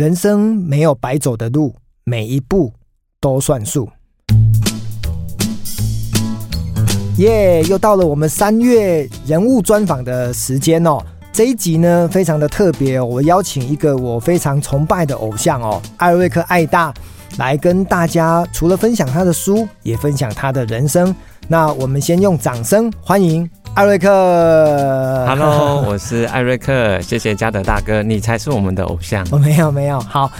人生没有白走的路，每一步都算数。耶，又到了我们3月人物专访的时间哦。这一集呢非常的特别哦，我邀请一个我非常崇拜的偶像哦，艾瑞克艾大来跟大家除了分享他的书，也分享他的人生。那我们先用掌声欢迎艾瑞克。Hello， 我是艾瑞克，谢谢嘉德大哥，你才是我们的偶像。我没有没有，好，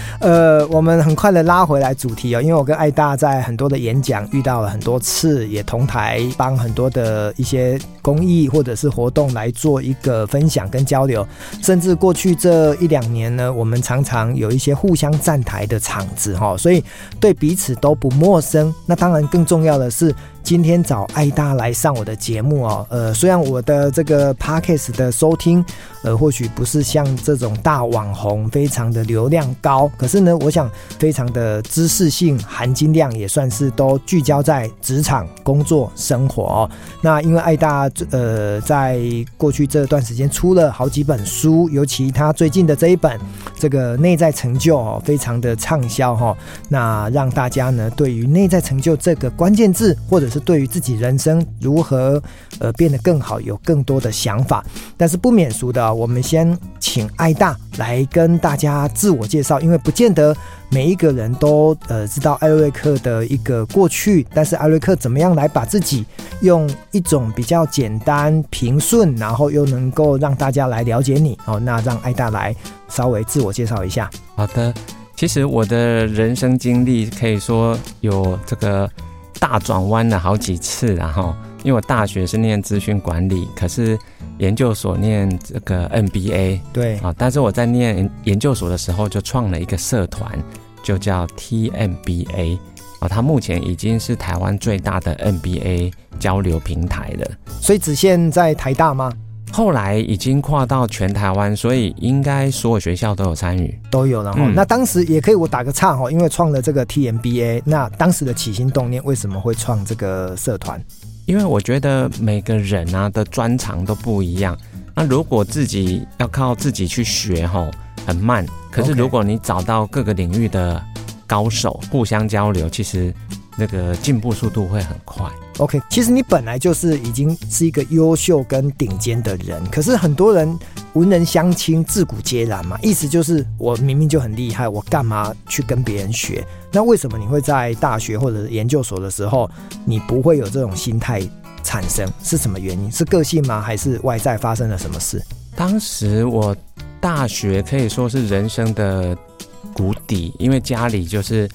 我们很快的拉回来主题哦，因为我跟艾大在很多的演讲遇到了很多次，也同台帮很多的一些公益或者是活动来做一个分享跟交流，甚至过去这1-2年呢，我们常常有一些互相站台的场子哦，所以对彼此都不陌生。那当然更重要的是，今天找艾大来上我的节目哦，虽然我的这个 podcast 的收听，或许不是像这种大网红非常的流量高，可是呢，我想非常的知识性含金量也算是都聚焦在职场、工作、生活哦。那因为艾大在过去这段时间出了好几本书，尤其他最近的这一本这个内在成就哦，非常的畅销哦，那让大家呢对于内在成就这个关键字，或者是对于自己人生如何变得更好有更多的想法。但是不免俗的我们先请艾大来跟大家自我介绍，因为不见得每一个人都知道艾瑞克的一个过去，但是艾瑞克怎么样来把自己用一种比较简单平顺，然后又能够让大家来了解你哦，那让艾大来稍微自我介绍一下。好的，其实我的人生经历可以说有这个大转弯了好几次啦齁，因为我大学是念资讯管理，可是研究所念这个 MBA， 对啊，但是我在念研究所的时候就创了一个社团，就叫 TMBA 啊，它目前已经是台湾最大的 MBA 交流平台了。所以只限在台大吗？后来已经跨到全台湾，所以应该所有学校都有参与，都有了。那当时也可以我打个岔，因为创了这个 TMBA， 那当时的起心动念为什么会创这个社团？因为我觉得每个人啊的专长都不一样，那如果自己要靠自己去学很慢，可是如果你找到各个领域的高手互相交流，其实那个进步速度会很快。OK， 其实你本来就是已经是一个优秀跟顶尖的人，可是很多人文人相轻，自古皆然嘛，意思就是我明明就很厉害，我干嘛去跟别人学？那为什么你会在大学或者研究所的时候，你不会有这种心态产生？是什么原因？是个性吗？还是外在发生了什么事？当时我大学可以说是人生的谷底，因为家里就是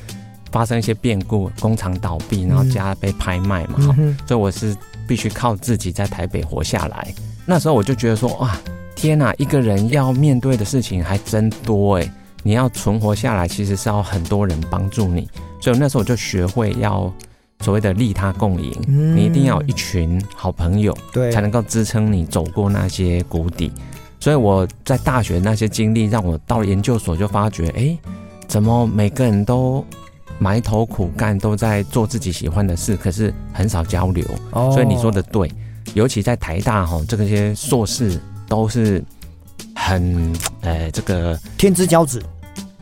发生一些变故，工厂倒闭，然后家被拍卖嘛，所以我是必须靠自己在台北活下来。那时候我就觉得说，哇，天哪，一个人要面对的事情还真多哎！你要存活下来，其实是要很多人帮助你。所以那时候我就学会要所谓的利他共赢，你一定要有一群好朋友，对，才能够支撑你走过那些谷底。所以我在大学那些经历，让我到了研究所就发觉，哎，怎么每个人都埋头苦干，都在做自己喜欢的事，可是很少交流。所以你说的对，尤其在台大这些硕士都是很这个天之骄子，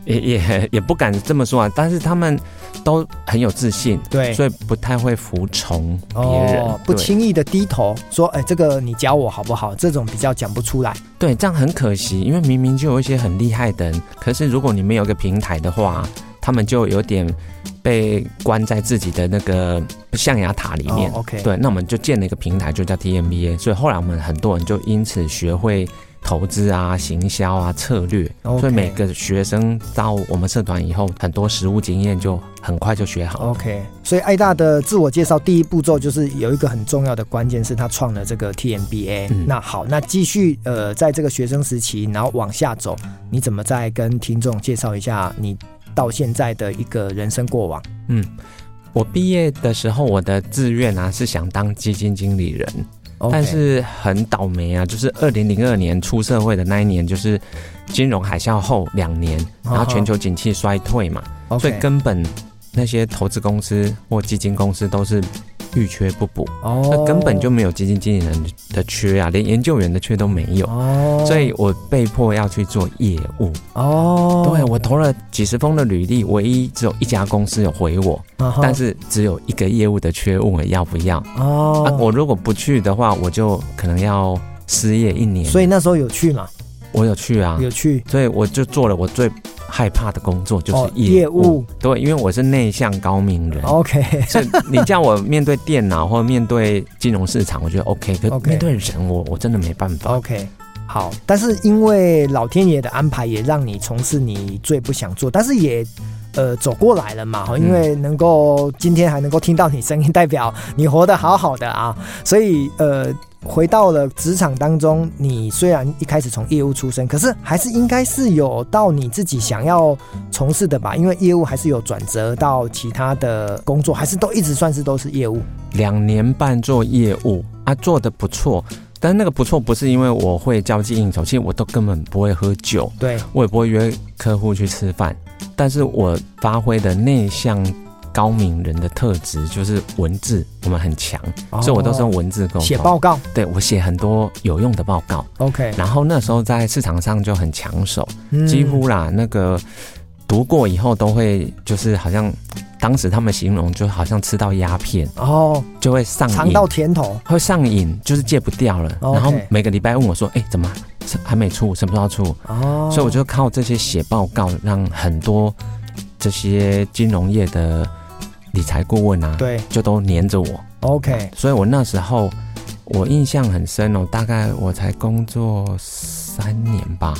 也不敢这么说啊，但是他们都很有自信，对，所以不太会服从别人，不轻易的低头说，这个你教我好不好？这种比较讲不出来，对，这样很可惜，因为明明就有一些很厉害的人，可是如果你没有个平台的话，他们就有点被关在自己的那个象牙塔里面。OK， 对，那我们就建了一个平台，就叫 TMBA。所以后来我们很多人就因此学会投资啊、行销啊、策略。Okay. 所以每个学生到我们社团以后，很多实务经验就很快就学好。OK， 所以艾大的自我介绍第一步骤就是有一个很重要的关键是他创了这个 TMBA。那好，那继续在这个学生时期，然后往下走，你怎么再跟听众介绍一下你到现在的一个人生过往？我毕业的时候，我的志愿啊是想当基金经理人，但是很倒霉啊，就是2002年出社会的那一年，就是金融海啸后2年，然后全球景气衰退嘛，所以根本那些投资公司或基金公司都是遇缺不补，哦，那根本就没有基金经理人的缺啊，连研究员的缺都没有，哦，所以我被迫要去做业务。哦，对，我投了几十封的履历，唯一只有一家公司有回我，啊，但是只有一个业务的缺，问我要不要。哦，啊，我如果不去的话，我就可能要失业一年。所以那时候有去嘛？我有去啊，有去，所以我就做了我最害怕的工作，就是业务。对，因为我是内向高敏人 ，OK， 所以你叫我面对电脑或面对金融市场，我觉得 OK， 可面对人我真的没办法 ，OK。好，但是因为老天爷的安排，也让你从事你最不想做，但是也走过来了嘛，因为能够今天还能够听到你声音，代表你活得好好的啊，所以回到了职场当中，你虽然一开始从业务出身，可是还是应该是有到你自己想要从事的吧？因为业务还是有转折到其他的工作，还是都一直算是都是业务。2年半做业务啊，做得不错。但是那个不错不是因为我会交际应酬，其实我都根本不会喝酒，对，我也不会约客户去吃饭，但是我发挥的内向高敏人的特质就是文字我们很强，哦，所以我都是用文字沟通，写报告，对，我写很多有用的报告， OK， 然后那时候在市场上就很抢手，几乎啦，那个读过以后都会就是好像当时他们形容就好像吃到鸦片，哦，就会上瘾，尝到甜头会上瘾，就是戒不掉了，okay， 然后每个礼拜问我说怎么还没出，什么时候出，哦，所以我就靠这些写报告让很多这些金融业的理财顾问啊，对，就都黏着我。OK， 所以我那时候我印象很深哦，大概我才工作3年吧，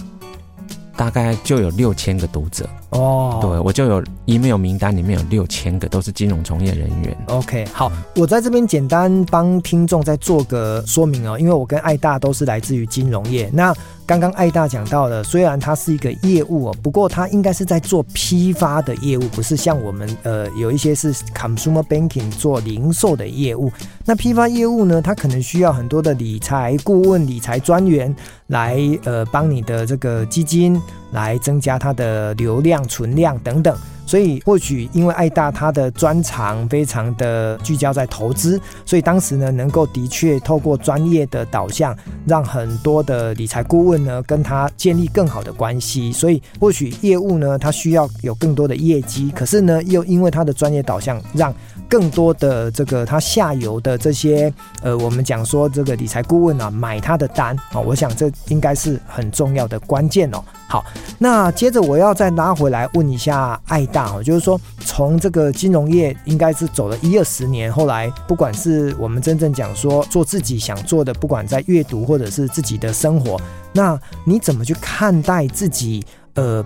大概就有6000个读者哦，对，我就有 email 名单里面有6000个都是金融从业人员。OK， 好，我在这边简单帮听众再做个说明哦，因为我跟艾大都是来自于金融业。那刚刚艾大讲到了，虽然他是一个业务哦，不过他应该是在做批发的业务，不是像我们有一些是 consumer banking 做零售的业务。那批发业务呢，他可能需要很多的理财顾问、理财专员来帮你的这个基金来增加它的流量、存量等等。所以或许因为艾大他的专长非常的聚焦在投资，所以当时呢能够的确透过专业的导向，让很多的理财顾问呢跟他建立更好的关系。所以或许业务呢他需要有更多的业绩，可是呢又因为他的专业导向，让更多的这个他下游的这些我们讲说这个理财顾问啊买他的单哦，我想这应该是很重要的关键哦。好，那接着我要再拉回来问一下艾大哦，就是说从这个金融业应该是走了10-20年，后来不管是我们真正讲说做自己想做的，不管在阅读或者是自己的生活，那你怎么去看待自己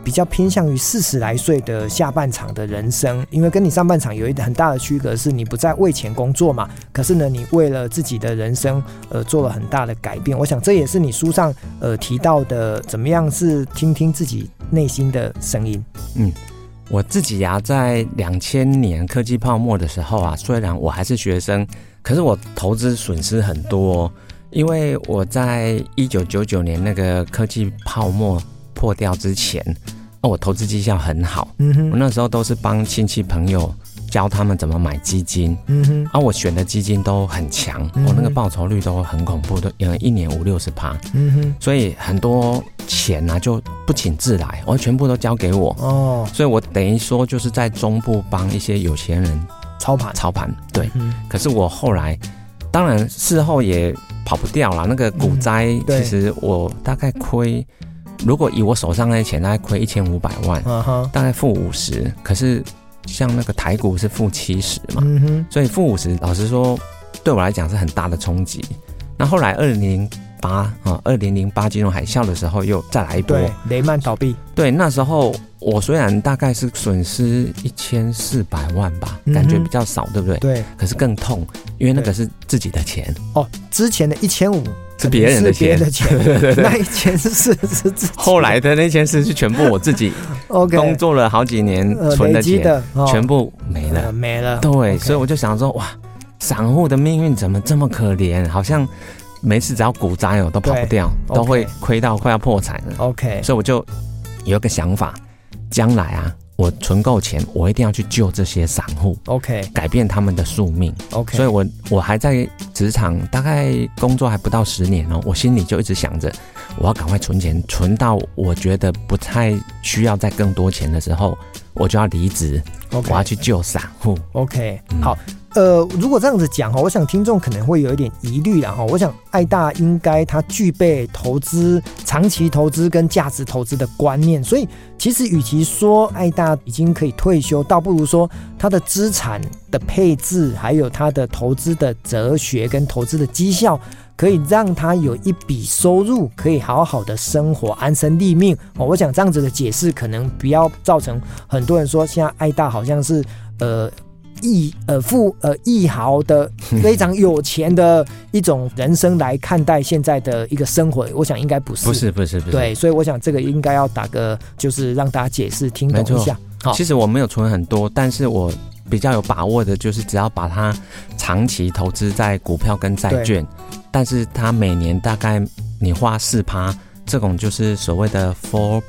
比较偏向于40来岁的下半场的人生？因为跟你上半场有一很大的区隔，是你不再为钱工作嘛，可是呢你为了自己的人生做了很大的改变。我想这也是你书上提到的怎么样是听听自己内心的声音。我自己啊在2000年科技泡沫的时候啊，虽然我还是学生，可是我投资损失很多哦，因为我在1999年那个科技泡沫破掉之前，我投资绩效很好，我那时候都是帮亲戚朋友教他们怎么买基金，我选的基金都很强，我那个报酬率都很恐怖，都一年50-60%，所以很多钱啊就不请自来，我全部都交给我，哦，所以我等于说就是在中部帮一些有钱人操盘，对，可是我后来当然事后也跑不掉啦，那个股灾，其实我大概亏，如果以我手上那些钱，大概亏1500万，大概负50%。可是像那个台股是负70%嘛，所以负50%，老实说，对我来讲是很大的冲击。那后来2008金融海啸的时候又再来一波，对，雷曼倒闭。对，那时候我虽然大概是损失1400万吧，感觉比较少，对不对？对。可是更痛，因为那个是自己的钱。哦，之前的1500。是别人的钱，那一千是自己。后来的那1000是全部我自己工作了好几年存的钱，全部没了。对，所以我就想说，哇，散户的命运怎么这么可怜？好像每次只要股灾都跑不掉，都会亏到快要破产了。OK， 所以我就有个想法，将来啊，我存够钱，我一定要去救这些散户 ，OK， 改变他们的宿命 ，OK。所以我还在职场，大概工作还不到10年哦，我心里就一直想着，我要赶快存钱，存到我觉得不太需要再更多钱的时候，我就要离职 ，OK， 我要去救散户 ，OK、嗯。好，如果这样子讲哈，我想听众可能会有一点疑虑啦哈。我想艾大应该他具备投资、长期投资跟价值投资的观念，所以其实与其说艾大已经可以退休，倒不如说他的资产的配置，还有他的投资的哲学跟投资的绩效，可以让他有一笔收入，可以好好的生活，安身立命。哦，我想这样子的解释，可能不要造成很多人说，现在艾大好像是富一豪的非常有钱的一种人生来看待现在的一个生活，我想应该不是，对，所以我想这个应该要打个，就是让大家解释听懂一下。其实我没有存很多，但是我比较有把握的就是，只要把它长期投资在股票跟债券，但是它每年大概你花4%。这种就是所谓的 4%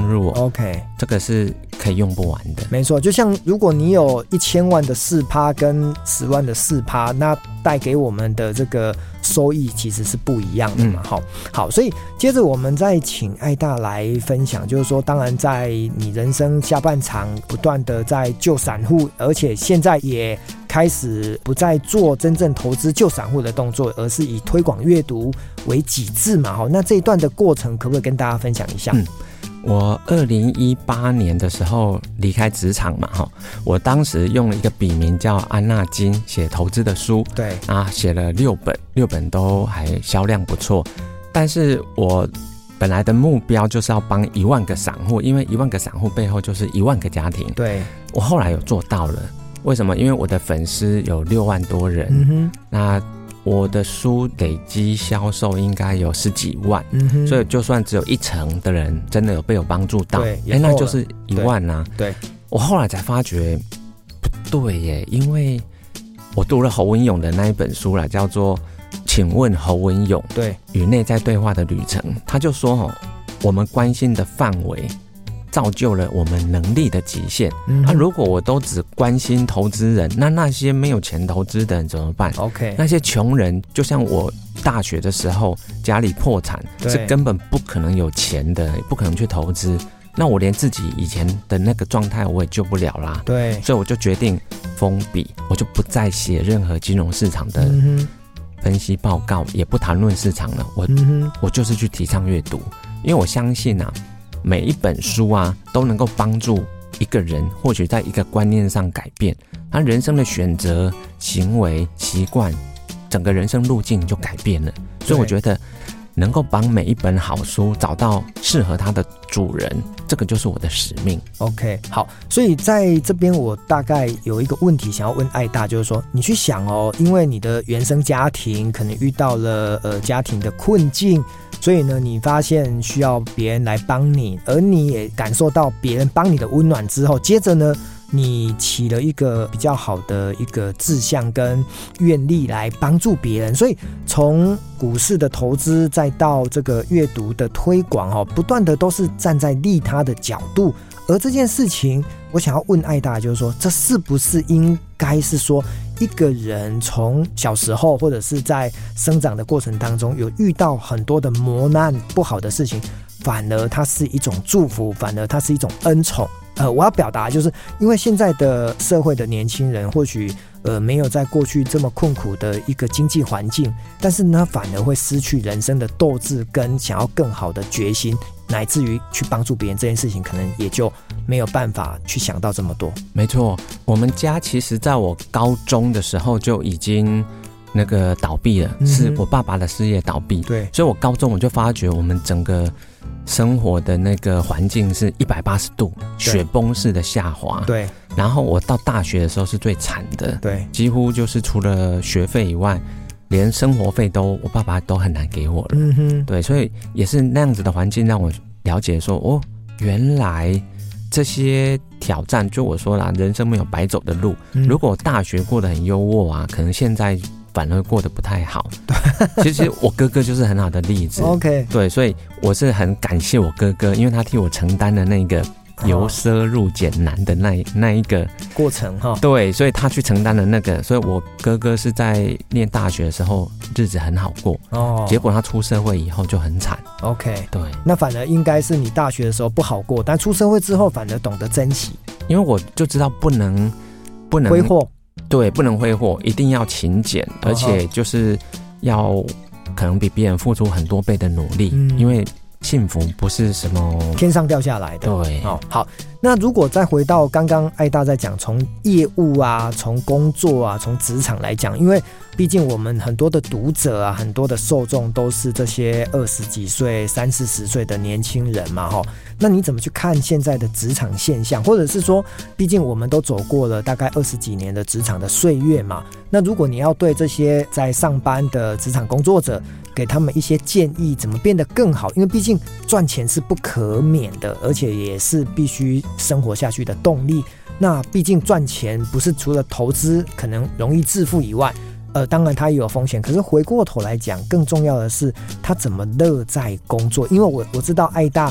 rule， OK， 这个是可以用不完的。没错，就像如果你有1000万的 4% 跟10万的 4%， 那带给我们的这个收益其实是不一样的嘛。好，所以接着我们再请艾大来分享，就是说，当然在你人生下半场不断的在救散户，而且现在也开始不再做真正投资救散户的动作，而是以推广阅读为己志嘛。那这一段的过程可不可以跟大家分享一下？我2018年的时候离开职场嘛，我当时用了一个笔名叫安纳金写投资的书，对啊，写了6本都还销量不错，但是我本来的目标就是要帮10000个散户，因为10000个散户背后就是10000个家庭，对，我后来有做到了。为什么？因为我的粉丝有6万多人、那我的书累积销售应该有10几万、所以就算只有1成的人真的有被我帮助到，那就是1万啊。 对，我后来才发觉不对耶，因为我读了侯文咏的那一本书啦，叫做《请问侯文咏》，对，与内在对话的旅程，他就说我们关心的范围造就了我们能力的极限。如果我都只关心投资人，那些没有钱投资的人怎么办？ OK， 那些穷人，就像我大学的时候家里破产，是根本不可能有钱的，不可能去投资，那我连自己以前的那个状态我也救不了啦。对，所以我就决定封笔，我就不再写任何金融市场的分析报告，也不谈论市场了。我就是去提倡阅读，因为我相信啊，每一本书啊都能够帮助一个人或许在一个观念上改变他人生的选择、行为、习惯，整个人生路径就改变了。所以我觉得能够帮每一本好书找到适合他的主人，这个就是我的使命。 OK， 好，所以在这边我大概有一个问题想要问艾大，就是说你去想因为你的原生家庭可能遇到了家庭的困境，所以呢你发现需要别人来帮你，而你也感受到别人帮你的温暖之后，接着呢你起了一个比较好的一个志向跟愿力来帮助别人。所以从股市的投资再到这个阅读的推广不断的都是站在利他的角度。而这件事情我想要问艾大，就是说这是不是应该是说一个人从小时候或者是在生长的过程当中有遇到很多的磨难不好的事情，反而它是一种祝福，反而它是一种恩宠。我要表达就是因为现在的社会的年轻人或许没有在过去这么困苦的一个经济环境，但是呢反而会失去人生的斗志跟想要更好的决心，乃至于去帮助别人这件事情可能也就没有办法去想到这么多。没错，我们家其实在我高中的时候就已经那个倒闭了，是我爸爸的事业倒闭，对，所以我高中我就发觉我们整个生活的那个环境是180度雪崩式的下滑，对。然后我到大学的时候是最惨的，对，几乎就是除了学费以外，连生活费都我爸爸都很难给我了，对，所以也是那样子的环境让我了解说，原来这些挑战，就我说啦，人生没有白走的路。如果大学过得很优渥啊，可能现在反而过得不太好。其实我哥哥就是很好的例子。OK， 对，所以我是很感谢我哥哥，因为他替我承担了那个由奢入俭难的那一个过程哈。对，所以他去承担了那个，所以我哥哥是在念大学的时候日子很好过，哦，结果他出社会以后就很惨。OK， 对，那反而应该是你大学的时候不好过，但出社会之后反而懂得珍惜，因为我就知道不能挥霍，对，不能挥霍，一定要勤俭，而且就是要可能比别人付出很多倍的努力，嗯，因为幸福不是什么天上掉下来的。对，哦，好，那如果再回到刚刚艾大在讲，从业务啊，从工作啊，从职场来讲，因为毕竟我们很多的读者啊，很多的受众都是这些20几岁、30、40岁的年轻人嘛，哈，那你怎么去看现在的职场现象，或者是说，毕竟我们都走过了大概20几年的职场的岁月嘛，那如果你要对这些在上班的职场工作者给他们一些建议，怎么变得更好？因为毕竟赚钱是不可免的，而且也是必须生活下去的动力。那毕竟赚钱不是除了投资可能容易致富以外，当然它也有风险，可是回过头来讲，更重要的是他怎么乐在工作。因为我知道艾大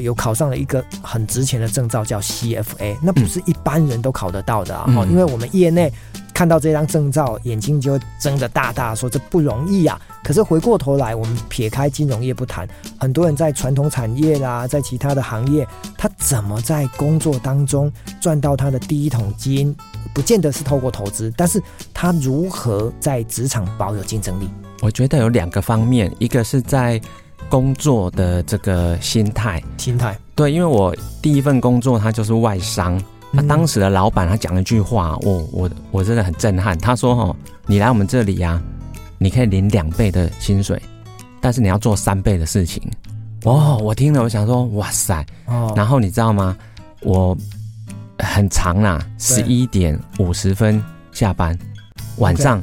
有考上了一个很值钱的证照叫 CFA， 那不是一般人都考得到的啊，嗯，因为我们业内看到这张证照，眼睛就睁得大大，说这不容易啊。可是回过头来，我们撇开金融业不谈，很多人在传统产业啦，在其他的行业，他怎么在工作当中赚到他的第一桶金，不见得是透过投资，但是他如何在职场保有竞争力？我觉得有2个方面，一个是在工作的这个心态，对，因为我第一份工作它就是外商，那当时的老板他讲了一句话，我真的很震撼。他说，哦，你来我们这里啊，你可以领2倍的薪水，但是你要做3倍的事情。哦，我听了我想说哇塞，哦，然后你知道吗，我很长啦，11点50分下班，晚上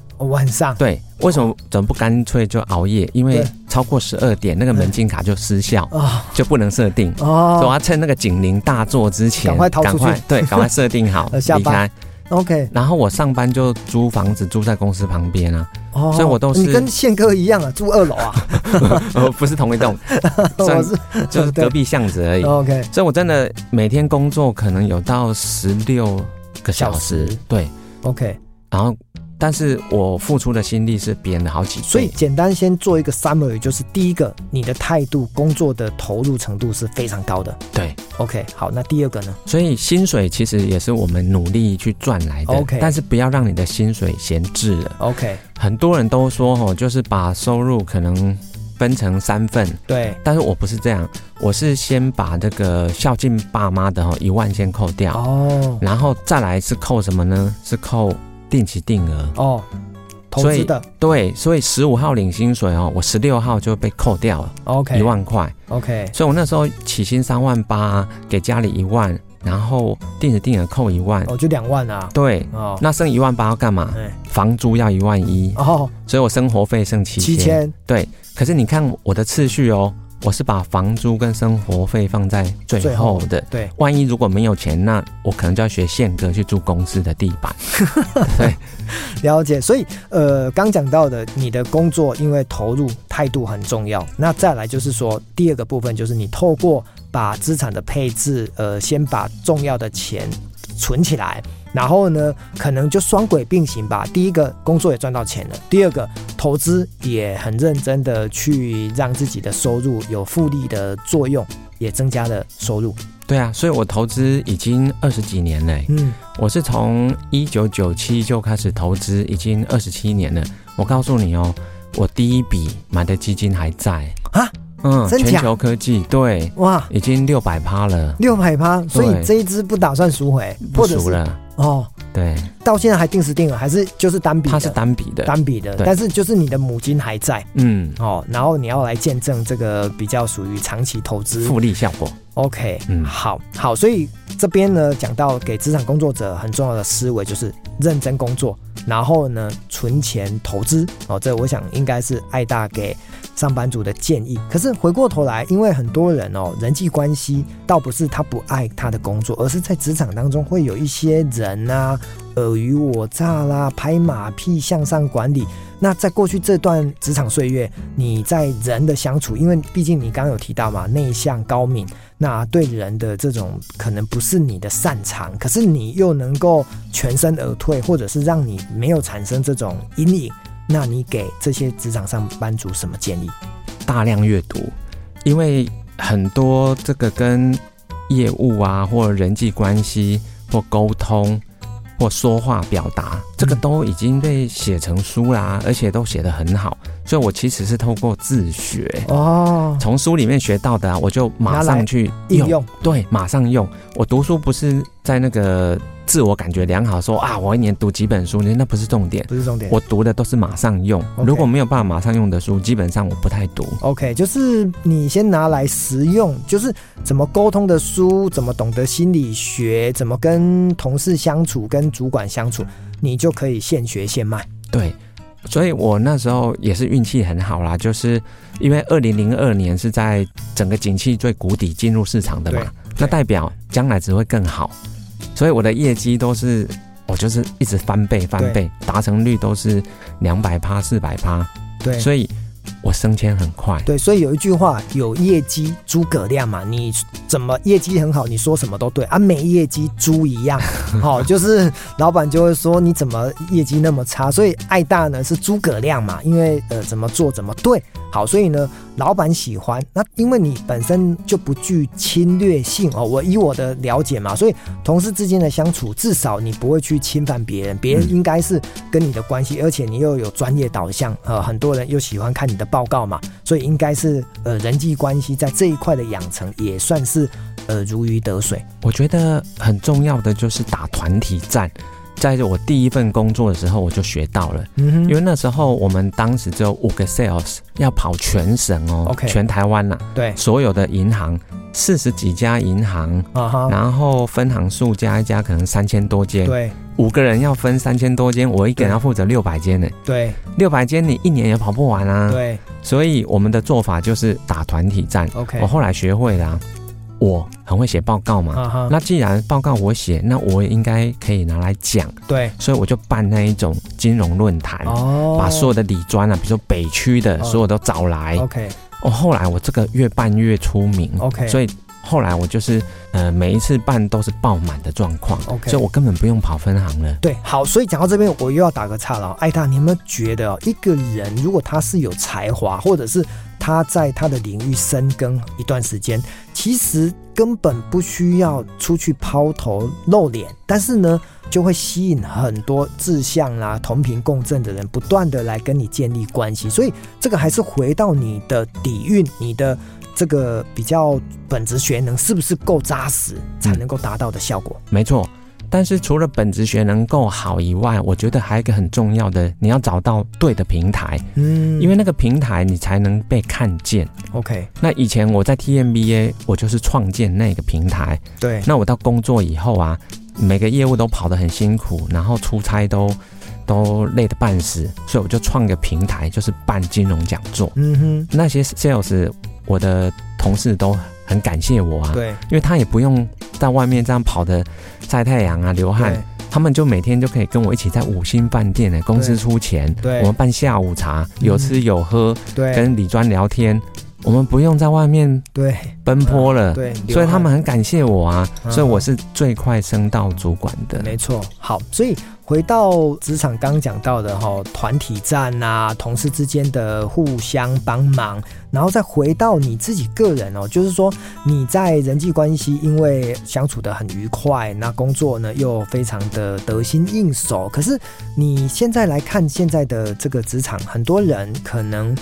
对，为什么怎么不干脆就熬夜？因为超过12点那个门禁卡就失效，就不能设定，所以我要趁那个警铃大作之前赶快逃出去，对，赶快设定好离开。OK， 然后我上班就租房子，住在公司旁边啊，所以我都是你跟宪哥一样啊，住2楼啊，不是同一栋，就是隔壁巷子而已。OK， 所以我真的每天工作可能有到16个小时，对 ，OK， 然后。但是我付出的心力是别人的好几倍，所以简单先做一个 summary， 就是第一个，你的态度，工作的投入程度是非常高的。对 ，OK， 好，那第二个呢？所以薪水其实也是我们努力去赚来的。OK， 但是不要让你的薪水闲置了。OK， 很多人都说哦，就是把收入可能分成3份。对，但是我不是这样，我是先把这个孝敬爸妈的1万先扣掉。哦，然后再来是扣什么呢？是扣定期定额哦，投资的，对，所以15号领薪水哦，我16号就被扣掉了，OK， 1万块 ，OK， 所以我那时候起薪3万8，给家里1万，然后定期定额扣1万，哦，就2万啊，对，哦，那剩1万8要干嘛？房租要1万1，哦，所以我生活费剩7000，对，可是你看我的次序哦。我是把房租跟生活费放在最后的，对，万一如果没有钱，那我可能就要学宪哥去住公司的地板。对，了解。所以刚讲到的，你的工作因为投入态度很重要，那再来就是说第二个部分，就是你透过把资产的配置，先把重要的钱存起来，然后呢，可能就双轨并行吧。第一个，工作也赚到钱了；第二个，投资也很认真的去让自己的收入有复利的作用，也增加了收入。对啊，所以我投资已经20几年了，我是从1997就开始投资，已经27年了。我告诉你哦，我第一笔买的基金还在啊。全球科技，对，哇，已经600%了，600%，所以这一支不打算赎回，不赎了哦，对，到现在还定时定额，还是就是单笔的，它是单笔的，但是就是你的母金还在，然后你要来见证这个比较属于长期投资复利效果。OK， 好，所以这边呢讲到给职场工作者很重要的思维，就是认真工作，然后呢存钱投资，这我想应该是艾大给上班族的建议。可是回过头来，因为很多人人际关系倒不是他不爱他的工作，而是在职场当中会有一些人啊尔虞我诈啦，拍马屁，向上管理。那在过去这段职场岁月，你在人的相处，因为毕竟你刚刚有提到嘛，内向高敏，那对人的这种可能不是你的擅长，可是你又能够全身而退，或者是让你没有产生这种阴影，那你给这些职场上班族什么建议？大量阅读，因为很多这个跟业务啊，或人际关系，或沟通，或说话表达，这个都已经被写成书啦，而且都写得很好，所以我其实是透过自学从书里面学到的，我就马上去用，对，马上用。我读书不是在那个自我感觉良好说啊，我一年读几本书，那不是重点，不是重点。我读的都是马上用，如果没有办法马上用的书，基本上我不太读。OK， 就是你先拿来实用，就是怎么沟通的书，怎么懂得心理学，怎么跟同事相处，跟主管相处，你就可以现学现卖。对，所以我那时候也是运气很好啦，就是因为2002年是在整个景气最谷底进入市场的嘛，那代表将来只会更好，所以我的业绩都是我就是一直翻倍，达成率都是 200%、400%， 对，所以我升迁很快。对，所以有一句话，有业绩诸葛亮嘛，你怎么业绩很好，你说什么都对啊，没业绩猪一样好、就是老板就会说你怎么业绩那么差，所以艾大呢是诸葛亮嘛，因为怎么做怎么对好，所以呢老板喜欢，那因为你本身就不具侵略性我以我的了解嘛，所以同事之间的相处至少你不会去侵犯别人，别人应该是跟你的关系，而且你又有专业导向很多人又喜欢看你的报告嘛，所以应该是人际关系在这一块的养成也算是如鱼得水。我觉得很重要的就是打团体战，在我第一份工作的时候我就学到了因为那时候我们当时只有5个 sales 要跑全省全台湾对，所有的银行40几家银行然后分行数加一加可能3000多间，对，5个人要分3000多间，我一个人要负责600间呢。对，600间你一年也跑不完啊。对，所以我们的做法就是打团体战。我后来学会了我很会写报告嘛那既然报告我写，那我也应该可以拿来讲。对，所以我就办那一种金融论坛把所有的理专比如说北区的所有都找来后来我这个越办越出名所以后来我就是每一次办都是爆满的状况所以我根本不用跑分行了。对，好，所以讲到这边我又要打个岔了。艾大，你有没有觉得一个人如果他是有才华，或者是他在他的领域深耕一段时间，其实根本不需要出去抛头露脸，但是呢就会吸引很多志向同频共振的人不断的来跟你建立关系，所以这个还是回到你的底蕴，你的这个比较本质学能是不是够扎实才能够达到的效果。没错，但是除了本职学能够好以外，我觉得还有一个很重要的，你要找到对的平台因为那个平台你才能被看见。 OK， 那以前我在 TMBA 我就是创建那个平台。对，那我到工作以后每个业务都跑得很辛苦，然后出差都累得半死，所以我就创个平台，就是办金融讲座那些 sales 我的同事都很感谢我对，因为他也不用在外面这样跑的晒太阳流汗，他们就每天就可以跟我一起在5星饭店公司出钱，我们办下午茶有吃有喝跟理专聊天，我们不用在外面奔波了对，所以他们很感谢我所以我是最快升到主管的。没错，好，所以回到职场刚讲到的团体战同事之间的互相帮忙，然后再回到你自己个人就是说你在人际关系因为相处得很愉快，那工作呢又非常的得心应手，可是你现在来看现在的这个职场，很多人可能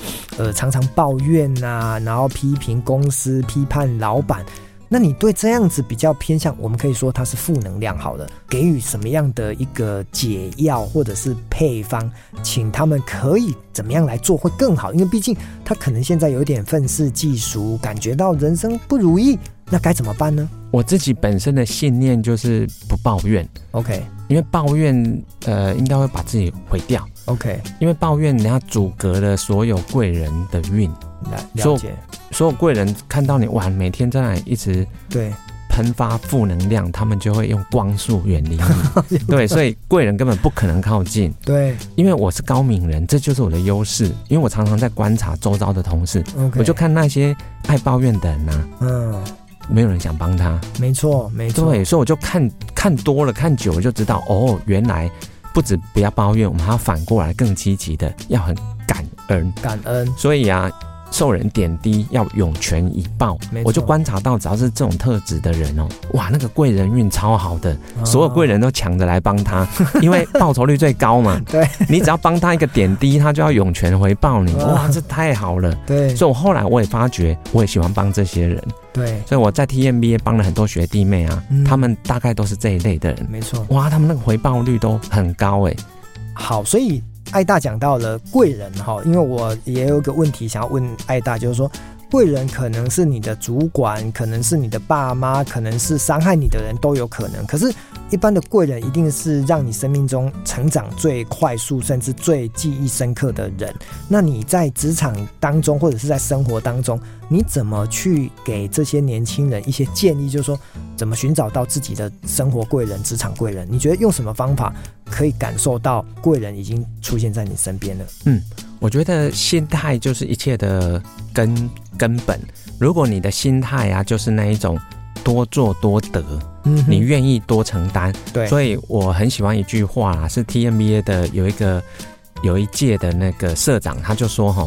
常常抱怨然后批评公司，批判老板，那你对这样子比较偏向，我们可以说它是负能量好了，给予什么样的一个解药或者是配方，请他们可以怎么样来做会更好？因为毕竟他可能现在有点愤世嫉俗，感觉到人生不如意，那该怎么办呢？我自己本身的信念就是不抱怨 OK， 因为抱怨应该会把自己毁掉 OK， 因为抱怨你要阻隔了所有贵人的运了解。所有贵人看到你哇，每天在那里一直对喷发负能量，他们就会用光速远离你。对，所以贵人根本不可能靠近。对，因为我是高敏人，这就是我的优势。因为我常常在观察周遭的同事， okay. 我就看那些爱抱怨的人啊，嗯，没有人想帮他。没错，没错。对，所以我就看多了，看久了就知道，哦，原来不止不要抱怨，我们还要反过来更积极的，要很感恩，感恩。所以啊。受人点滴要涌泉以报，我就观察到只要是这种特质的人哦，哇，那个贵人运超好的，哦、所有贵人都抢着来帮他，因为报酬率最高嘛。对，你只要帮他一个点滴，他就要涌泉回报你，哇，这太好了。对，所以我后来我也发觉，我也喜欢帮这些人。对，所以我在 TMBA 帮了很多学弟妹啊、嗯，他们大概都是这一类的人。没错，哇，他们那个回报率都很高哎。好，所以。艾大讲到了贵人，因为我也有一个问题想要问艾大，就是说贵人可能是你的主管，可能是你的爸妈，可能是伤害你的人都有可能，可是一般的贵人一定是让你生命中成长最快速甚至最记忆深刻的人。那你在职场当中或者是在生活当中，你怎么去给这些年轻人一些建议，就是说怎么寻找到自己的生活贵人、职场贵人，你觉得用什么方法可以感受到贵人已经出现在你身边了？嗯，我觉得心态就是一切的根本。如果你的心态啊，就是那一种多做多得，嗯、你愿意多承担。对，所以我很喜欢一句话啦，是 TMBA 的有一届的那个社长他就说哈，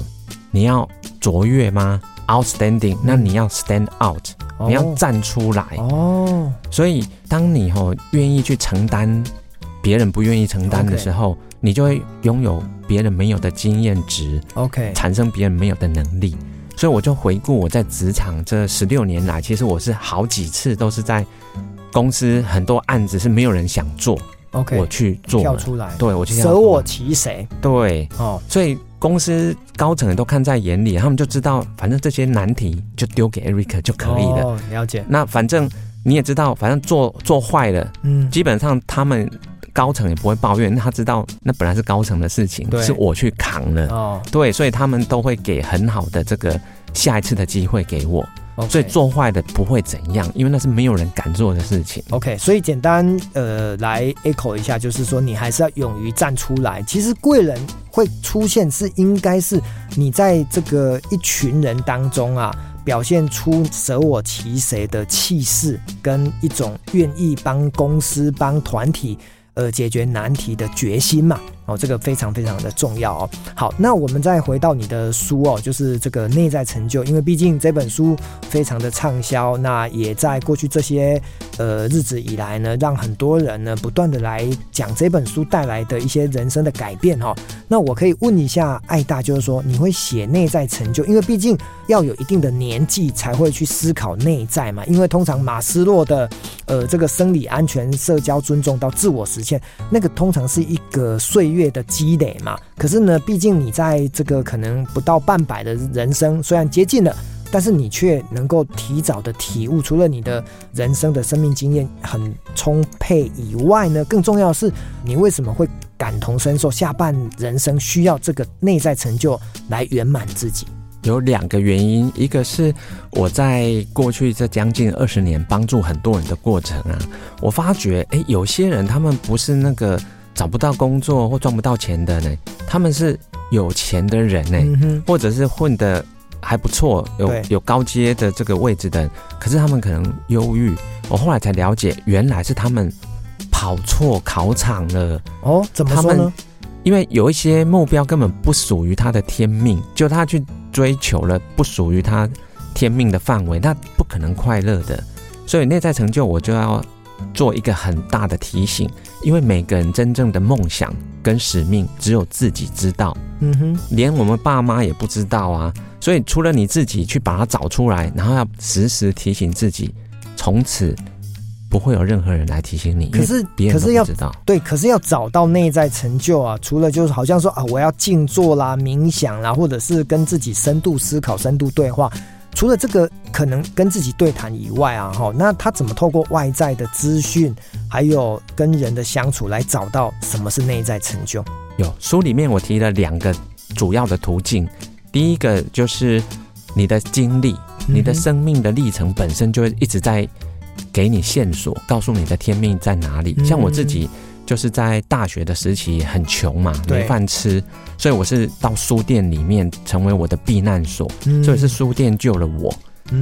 你要卓越吗？Outstanding， 那你要 stand out，、哦、你要站出来。哦，所以当你愿意去承担别人不愿意承担的时候， okay. 你就会拥有别人没有的经验值， okay. 产生别人没有的能力。所以我就回顾我在职场这16年来，其实我是好几次都是在公司很多案子是没有人想做， okay. 我去做跳出来，对我去舍我其谁，对，哦，所以。公司高层都看在眼里，他们就知道，反正这些难题就丢给 Eric 就可以了。哦，了解。那反正你也知道，反正做坏了，嗯，基本上他们高层也不会抱怨，他知道那本来是高层的事情，是我去扛了。哦，对，所以他们都会给很好的这个下一次的机会给我。Okay. 所以做坏的不会怎样，因为那是没有人敢做的事情。OK， 所以简单来 echo 一下，就是说你还是要勇于站出来。其实贵人会出现是应该是你在这个一群人当中啊，表现出舍我其谁的气势，跟一种愿意帮公司帮团体。解决难题的决心嘛，哦，这个非常非常的重要哦。好，那我们再回到你的书哦，就是这个内在成就，因为毕竟这本书非常的畅销，那也在过去这些日子以来呢，让很多人呢不断的来讲这本书带来的一些人生的改变哦。那我可以问一下艾大，就是说你会写内在成就，因为毕竟要有一定的年纪才会去思考内在嘛，因为通常马斯洛的这个生理安全、社交尊重到自我实现，那个通常是一个岁月的积累嘛。可是呢，毕竟你在这个可能不到半百的人生，虽然接近了，但是你却能够提早的体悟，除了你的人生的生命经验很充沛以外呢，更重要的是你为什么会感同身受，下半人生需要这个内在成就来圆满自己。有两个原因，一个是我在过去这将近20年帮助很多人的过程啊，我发觉有些人他们不是那个找不到工作或赚不到钱的呢，他们是有钱的人呢、嗯，或者是混得还不错，有高阶的这个位置的人，可是他们可能忧郁。我后来才了解，原来是他们跑错考场了。哦，怎么说呢？他们因为有一些目标根本不属于他的天命，就他去追求了不属于他天命的范围，那不可能快乐的。所以内在成就我就要做一个很大的提醒，因为每个人真正的梦想跟使命只有自己知道，嗯哼，连我们爸妈也不知道啊。所以除了你自己去把它找出来，然后要时时提醒自己，从此不会有任何人来提醒你，可是要知道，对，可是要找到内在成就啊，除了就是好像说啊，我要静坐啦、冥想啦，或者是跟自己深度思考、深度对话，除了这个可能跟自己对谈以外啊，哈，那他怎么透过外在的资讯，还有跟人的相处来找到什么是内在成就？有，书里面我提了两个主要的途径，第一个就是你的经历，你的生命的历程本身就会一直在给你线索，告诉你的天命在哪里。像我自己就是在大学的时期很穷嘛，没饭吃，所以我是到书店里面成为我的避难所，所以是书店救了我。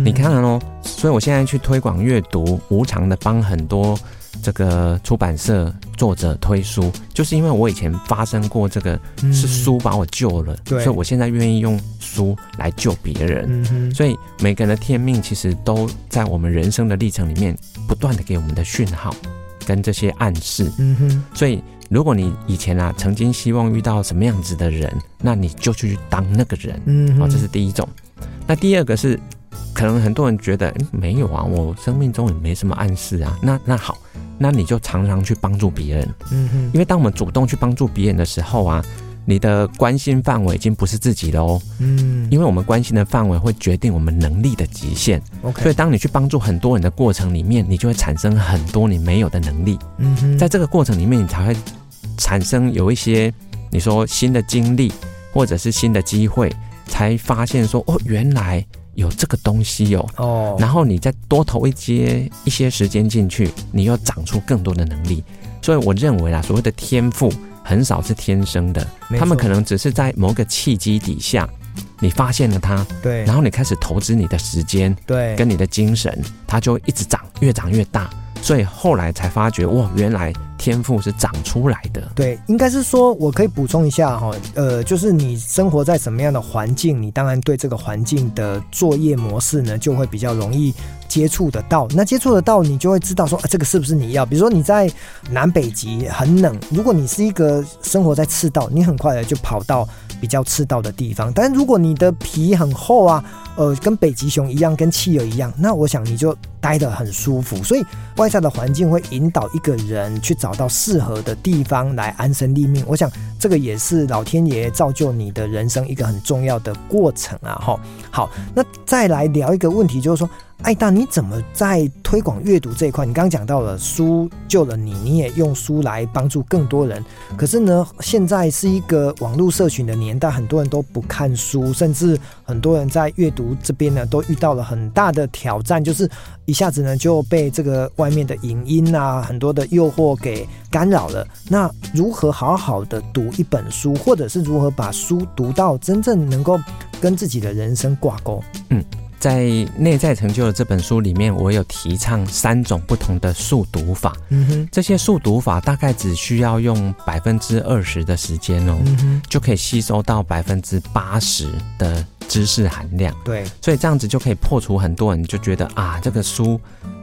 你看哦，所以我现在去推广阅读，无偿的帮很多这个出版社作者推书，就是因为我以前发生过这个，是书把我救了，所以我现在愿意用书来救别人。所以每个人的天命其实都在我们人生的历程里面不断的给我们的讯号跟这些暗示。所以如果你以前啊曾经希望遇到什么样子的人，那你就去当那个人。这是第一种。那第二个是可能很多人觉得，没有啊，我生命中也没什么暗示啊。那好，那你就常常去帮助别人。因为当我们主动去帮助别人的时候啊，你的关心范围已经不是自己咯。因为我们关心的范围会决定我们能力的极限。所以当你去帮助很多人的过程里面，你就会产生很多你没有的能力。在这个过程里面，你才会产生有一些你说新的经历，或者是新的机会，才发现说，哦，原来有这个东西哦，然后你再多投一些时间进去，你又长出更多的能力。所以我认为啊，所谓的天赋很少是天生的，他们可能只是在某个契机底下你发现了它，对，然后你开始投资你的时间，对，跟你的精神，它就一直长，越长越大。所以后来才发觉，哇，原来天赋是长出来的。对，应该是说，我可以补充一下哈，就是你生活在什么样的环境，你当然对这个环境的作业模式呢，就会比较容易接触得到。那接触得到，你就会知道说，这个是不是你要？比如说你在南北极很冷，如果你是一个生活在赤道，你很快的就跑到比较赤道的地方。但如果你的皮很厚啊，跟北极熊一样，跟企鹅一样，那我想你就待得很舒服。所以外在的环境会引导一个人去找到适合的地方来安身立命。我想这个也是老天爷造就你的人生一个很重要的过程啊！好，那再来聊一个问题，就是说，艾大，你怎么在推广阅读这一块？你刚刚讲到了书救了你，你也用书来帮助更多人。可是呢，现在是一个网络社群的年代，很多人都不看书，甚至很多人在阅读这边呢，都遇到了很大的挑战，就是一下子呢就被这个外面的影音啊，很多的诱惑给干扰了。那如何好好的读一本书，或者是如何把书读到真正能够跟自己的人生挂钩？在内在成就的这本书里面，我有提倡3种不同的速读法。这些速读法大概只需要用20%的时间哦，就可以吸收到80%的知识含量。对，所以这样子就可以破除很多人就觉得啊，这个书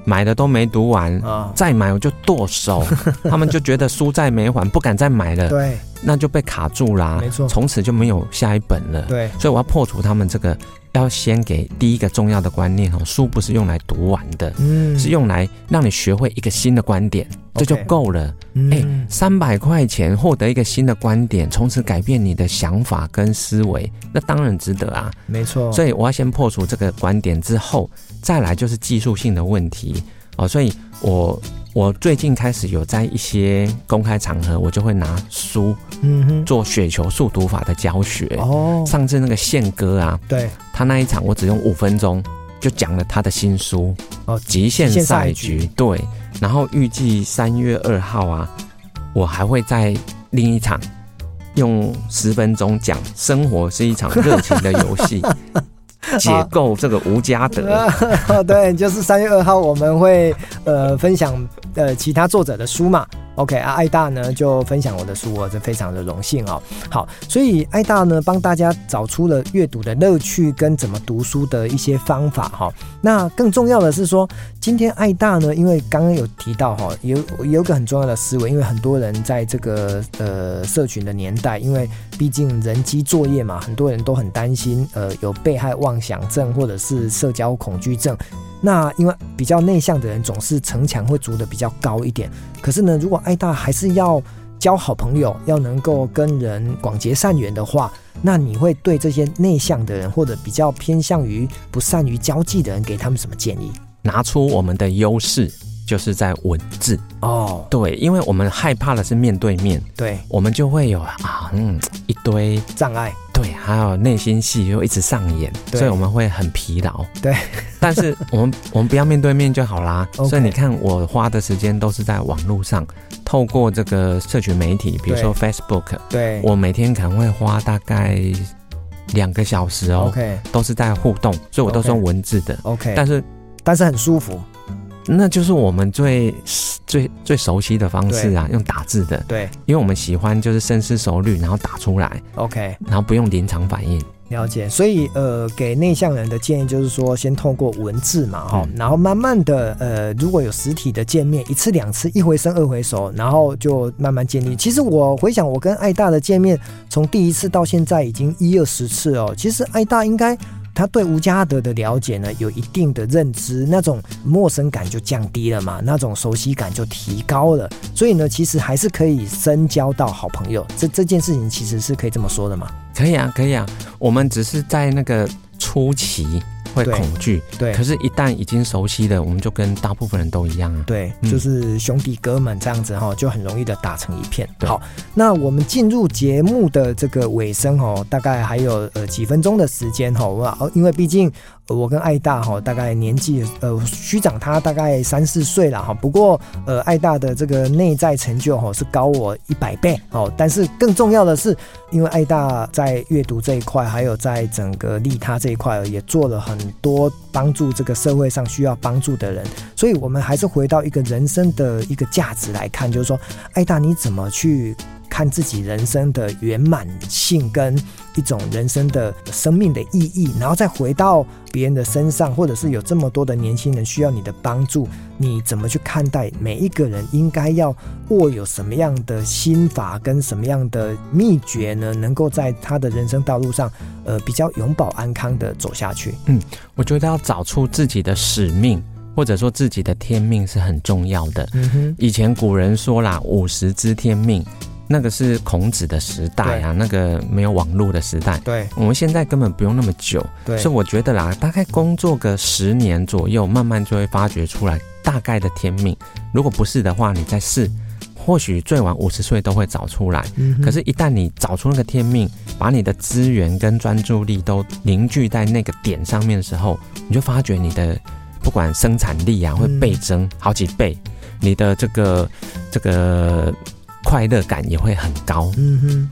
买的都没读完，再买我就剁手，他们就觉得书债没还，不敢再买了。对，那就被卡住啦，没错，从此就没有下一本了。对，所以我要破除他们这个，要先给第一个重要的观念哦，书不是用来读完的，是用来让你学会一个新的观点，这就够了。300块钱获得一个新的观点，从此改变你的想法跟思维，那当然值得啊，没错。所以我要先破除这个观点之后，再来就是技术性的问题哦。所以我最近开始有在一些公开场合，我就会拿书做雪球速读法的教学。上次那个宪哥啊，对，他那一场我只用5分钟就讲了他的新书《极限赛局》。对，然后预计3月2号啊，我还会在另一场用10分钟讲《生活是一场热情的游戏》解构这个吴家德。对，就是3月2号我们会分享其他作者的书嘛。OK 啊，艾大呢就分享我的书，我是非常的荣幸哦。好，所以艾大呢帮大家找出了阅读的乐趣跟怎么读书的一些方法哈。那更重要的是说，今天艾大呢，因为刚刚有提到哈，有个很重要的思维，因为很多人在这个社群的年代，因为毕竟人机作业嘛，很多人都很担心有被害妄想症或者是社交恐惧症。那因为比较内向的人总是城墙会筑得比较高一点，可是呢，如果艾大还是要交好朋友，要能够跟人广结善缘的话，那你会对这些内向的人或者比较偏向于不善于交际的人给他们什么建议？拿出我们的优势，就是在文字哦。对，因为我们害怕的是面对面，对，我们就会有一堆障碍。对，还有内心戏又一直上演，所以我们会很疲劳。对，但是我们不要面对面就好啦。所以你看，我花的时间都是在网络上，透过这个社群媒体，比如说 Facebook， 对，我每天可能会花大概2个小时哦， okay， 都是在互动，所以我都是用文字的。OK， 但是很舒服。那就是我们最熟悉的方式啊，用打字的。对，因为我们喜欢就是深思熟虑，然后打出来。OK， 然后不用临场反应。了解，所以给内向人的建议就是说，先透过文字嘛，哈、然后慢慢的如果有实体的见面，1次2次，1回生2回熟，然后就慢慢建立。其实我回想我跟艾大的见面，从第一次到现在已经10-20次哦。其实艾大应该，他对吴家德的了解呢有一定的认知，那种陌生感就降低了嘛，那种熟悉感就提高了，所以呢其实还是可以深交到好朋友，这件事情其实是可以这么说的嘛。可以啊，可以啊，我们只是在那个初期会恐惧，对，可是一旦已经熟悉了，我们就跟大部分人都一样啊。对，就是兄弟哥们这样子哈，就很容易的打成一片。好，那我们进入节目的这个尾声哦，大概还有几分钟的时间哦，因为毕竟我跟艾大哈，大概年纪虚长他大概3-4岁了哈。不过艾大的这个内在成就哈是高我100倍哦。但是更重要的是，因为艾大在阅读这一块，还有在整个利他这一块，也做了很多帮助这个社会上需要帮助的人。所以我们还是回到一个人生的一个价值来看，就是说，艾大你怎么去看自己人生的圆满性跟一种人生的生命的意义，然后再回到别人的身上，或者是有这么多的年轻人需要你的帮助，你怎么去看待每一个人应该要握有什么样的心法跟什么样的秘诀呢，能够在他的人生道路上比较永保安康的走下去。我觉得要找出自己的使命，或者说自己的天命是很重要的。以前古人说啦，50知天命，那个是孔子的时代啊，那个没有网络的时代。对，我们现在根本不用那么久。对，所以我觉得啦，大概工作个10年左右，慢慢就会发掘出来大概的天命。如果不是的话，你再试，或许最晚50岁都会找出来。可是，一旦你找出那个天命，把你的资源跟专注力都凝聚在那个点上面的时候，你就发觉你的不管生产力啊，会倍增好几倍，你的这个快乐感也会很高。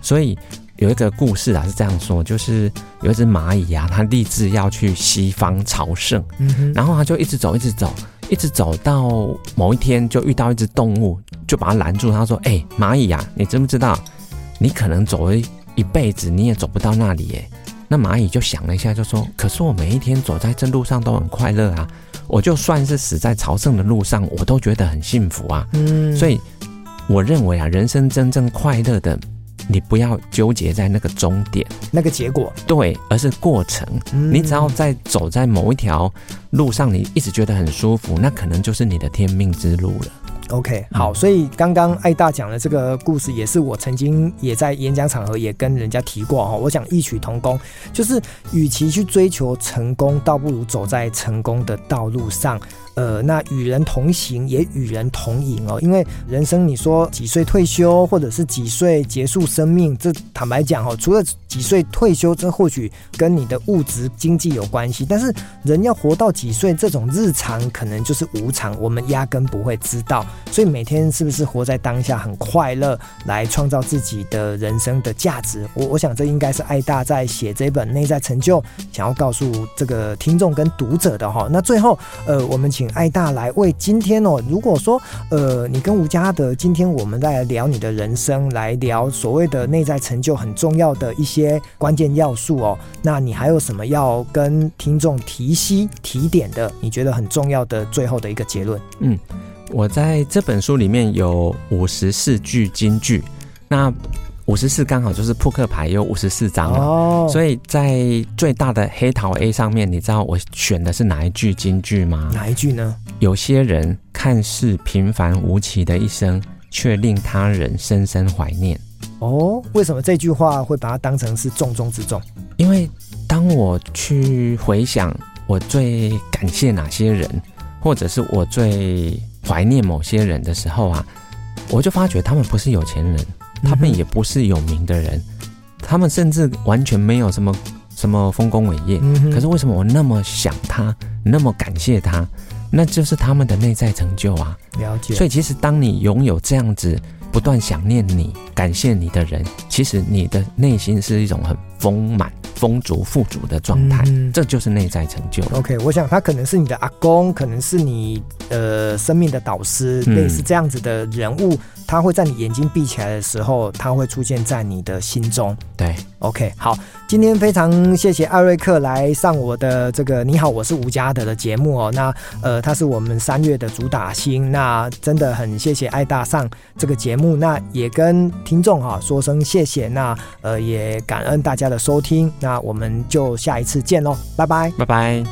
所以有一个故事啊，是这样说，就是有一只蚂蚁啊，它立志要去西方朝圣，然后它就一直走，到某一天就遇到一只动物，就把它拦住，它说：“欸，蚂蚁啊，你知不知道，你可能走了一辈子，你也走不到那里耶。”那蚂蚁就想了一下，就说：“可是我每一天走在这路上都很快乐啊，我就算是死在朝圣的路上，我都觉得很幸福啊。”所以我认为啊，人生真正快乐的，你不要纠结在那个终点、那个结果，对，而是过程。你只要在走在某一条路上，你一直觉得很舒服，那可能就是你的天命之路了。OK， 好，所以刚刚艾大讲的这个故事，也是我曾经也在演讲场合也跟人家提过哈。我想异曲同工，就是与其去追求成功，倒不如走在成功的道路上。那与人同行也与人同饮哦，因为人生你说几岁退休，或者是几岁结束生命，这坦白讲哦，除了几岁退休，这或许跟你的物质经济有关系，但是人要活到几岁，这种日常可能就是无常，我们压根不会知道，所以每天是不是活在当下很快乐，来创造自己的人生的价值。我想这应该是艾大在写这本内在成就想要告诉这个听众跟读者的哦。那最后我们请艾大来为今天哦，如果说你跟吴家德今天我们来聊你的人生，来聊所谓的内在成就很重要的一些关键要素哦，那你还有什么要跟听众提息提点的，你觉得很重要的最后的一个结论？我在这本书里面有54句金句，那54刚好就是扑克牌有54张嘛，所以在最大的黑桃 A 上面，你知道我选的是哪一句金句吗？哪一句呢？有些人看似平凡无奇的一生，却令他人深深怀念。为什么这句话会把它当成是重中之重？因为当我去回想我最感谢哪些人，或者是我最怀念某些人的时候啊，我就发觉他们不是有钱人，他们也不是有名的人，他们甚至完全没有什么丰功伟业、嗯、可是为什么我那么想他，那么感谢他，那就是他们的内在成就啊。了解。所以其实当你拥有这样子不断想念你感谢你的人，其实你的内心是一种很丰满丰足富足的状态、嗯、这就是内在成就。 OK， 我想他可能是你的阿公，可能是你生命的导师、嗯、类似这样子的人物，他会在你眼睛闭起来的时候，他会出现在你的心中。对， OK， 好，今天非常谢谢艾瑞克来上我的这个你好我是吴家德的节目哦。那他是我们3月的主打星，那真的很谢谢艾大上这个节目，那也跟听众啊说声谢谢，那也感恩大家的收听，那我们就下一次见咯，拜拜拜拜。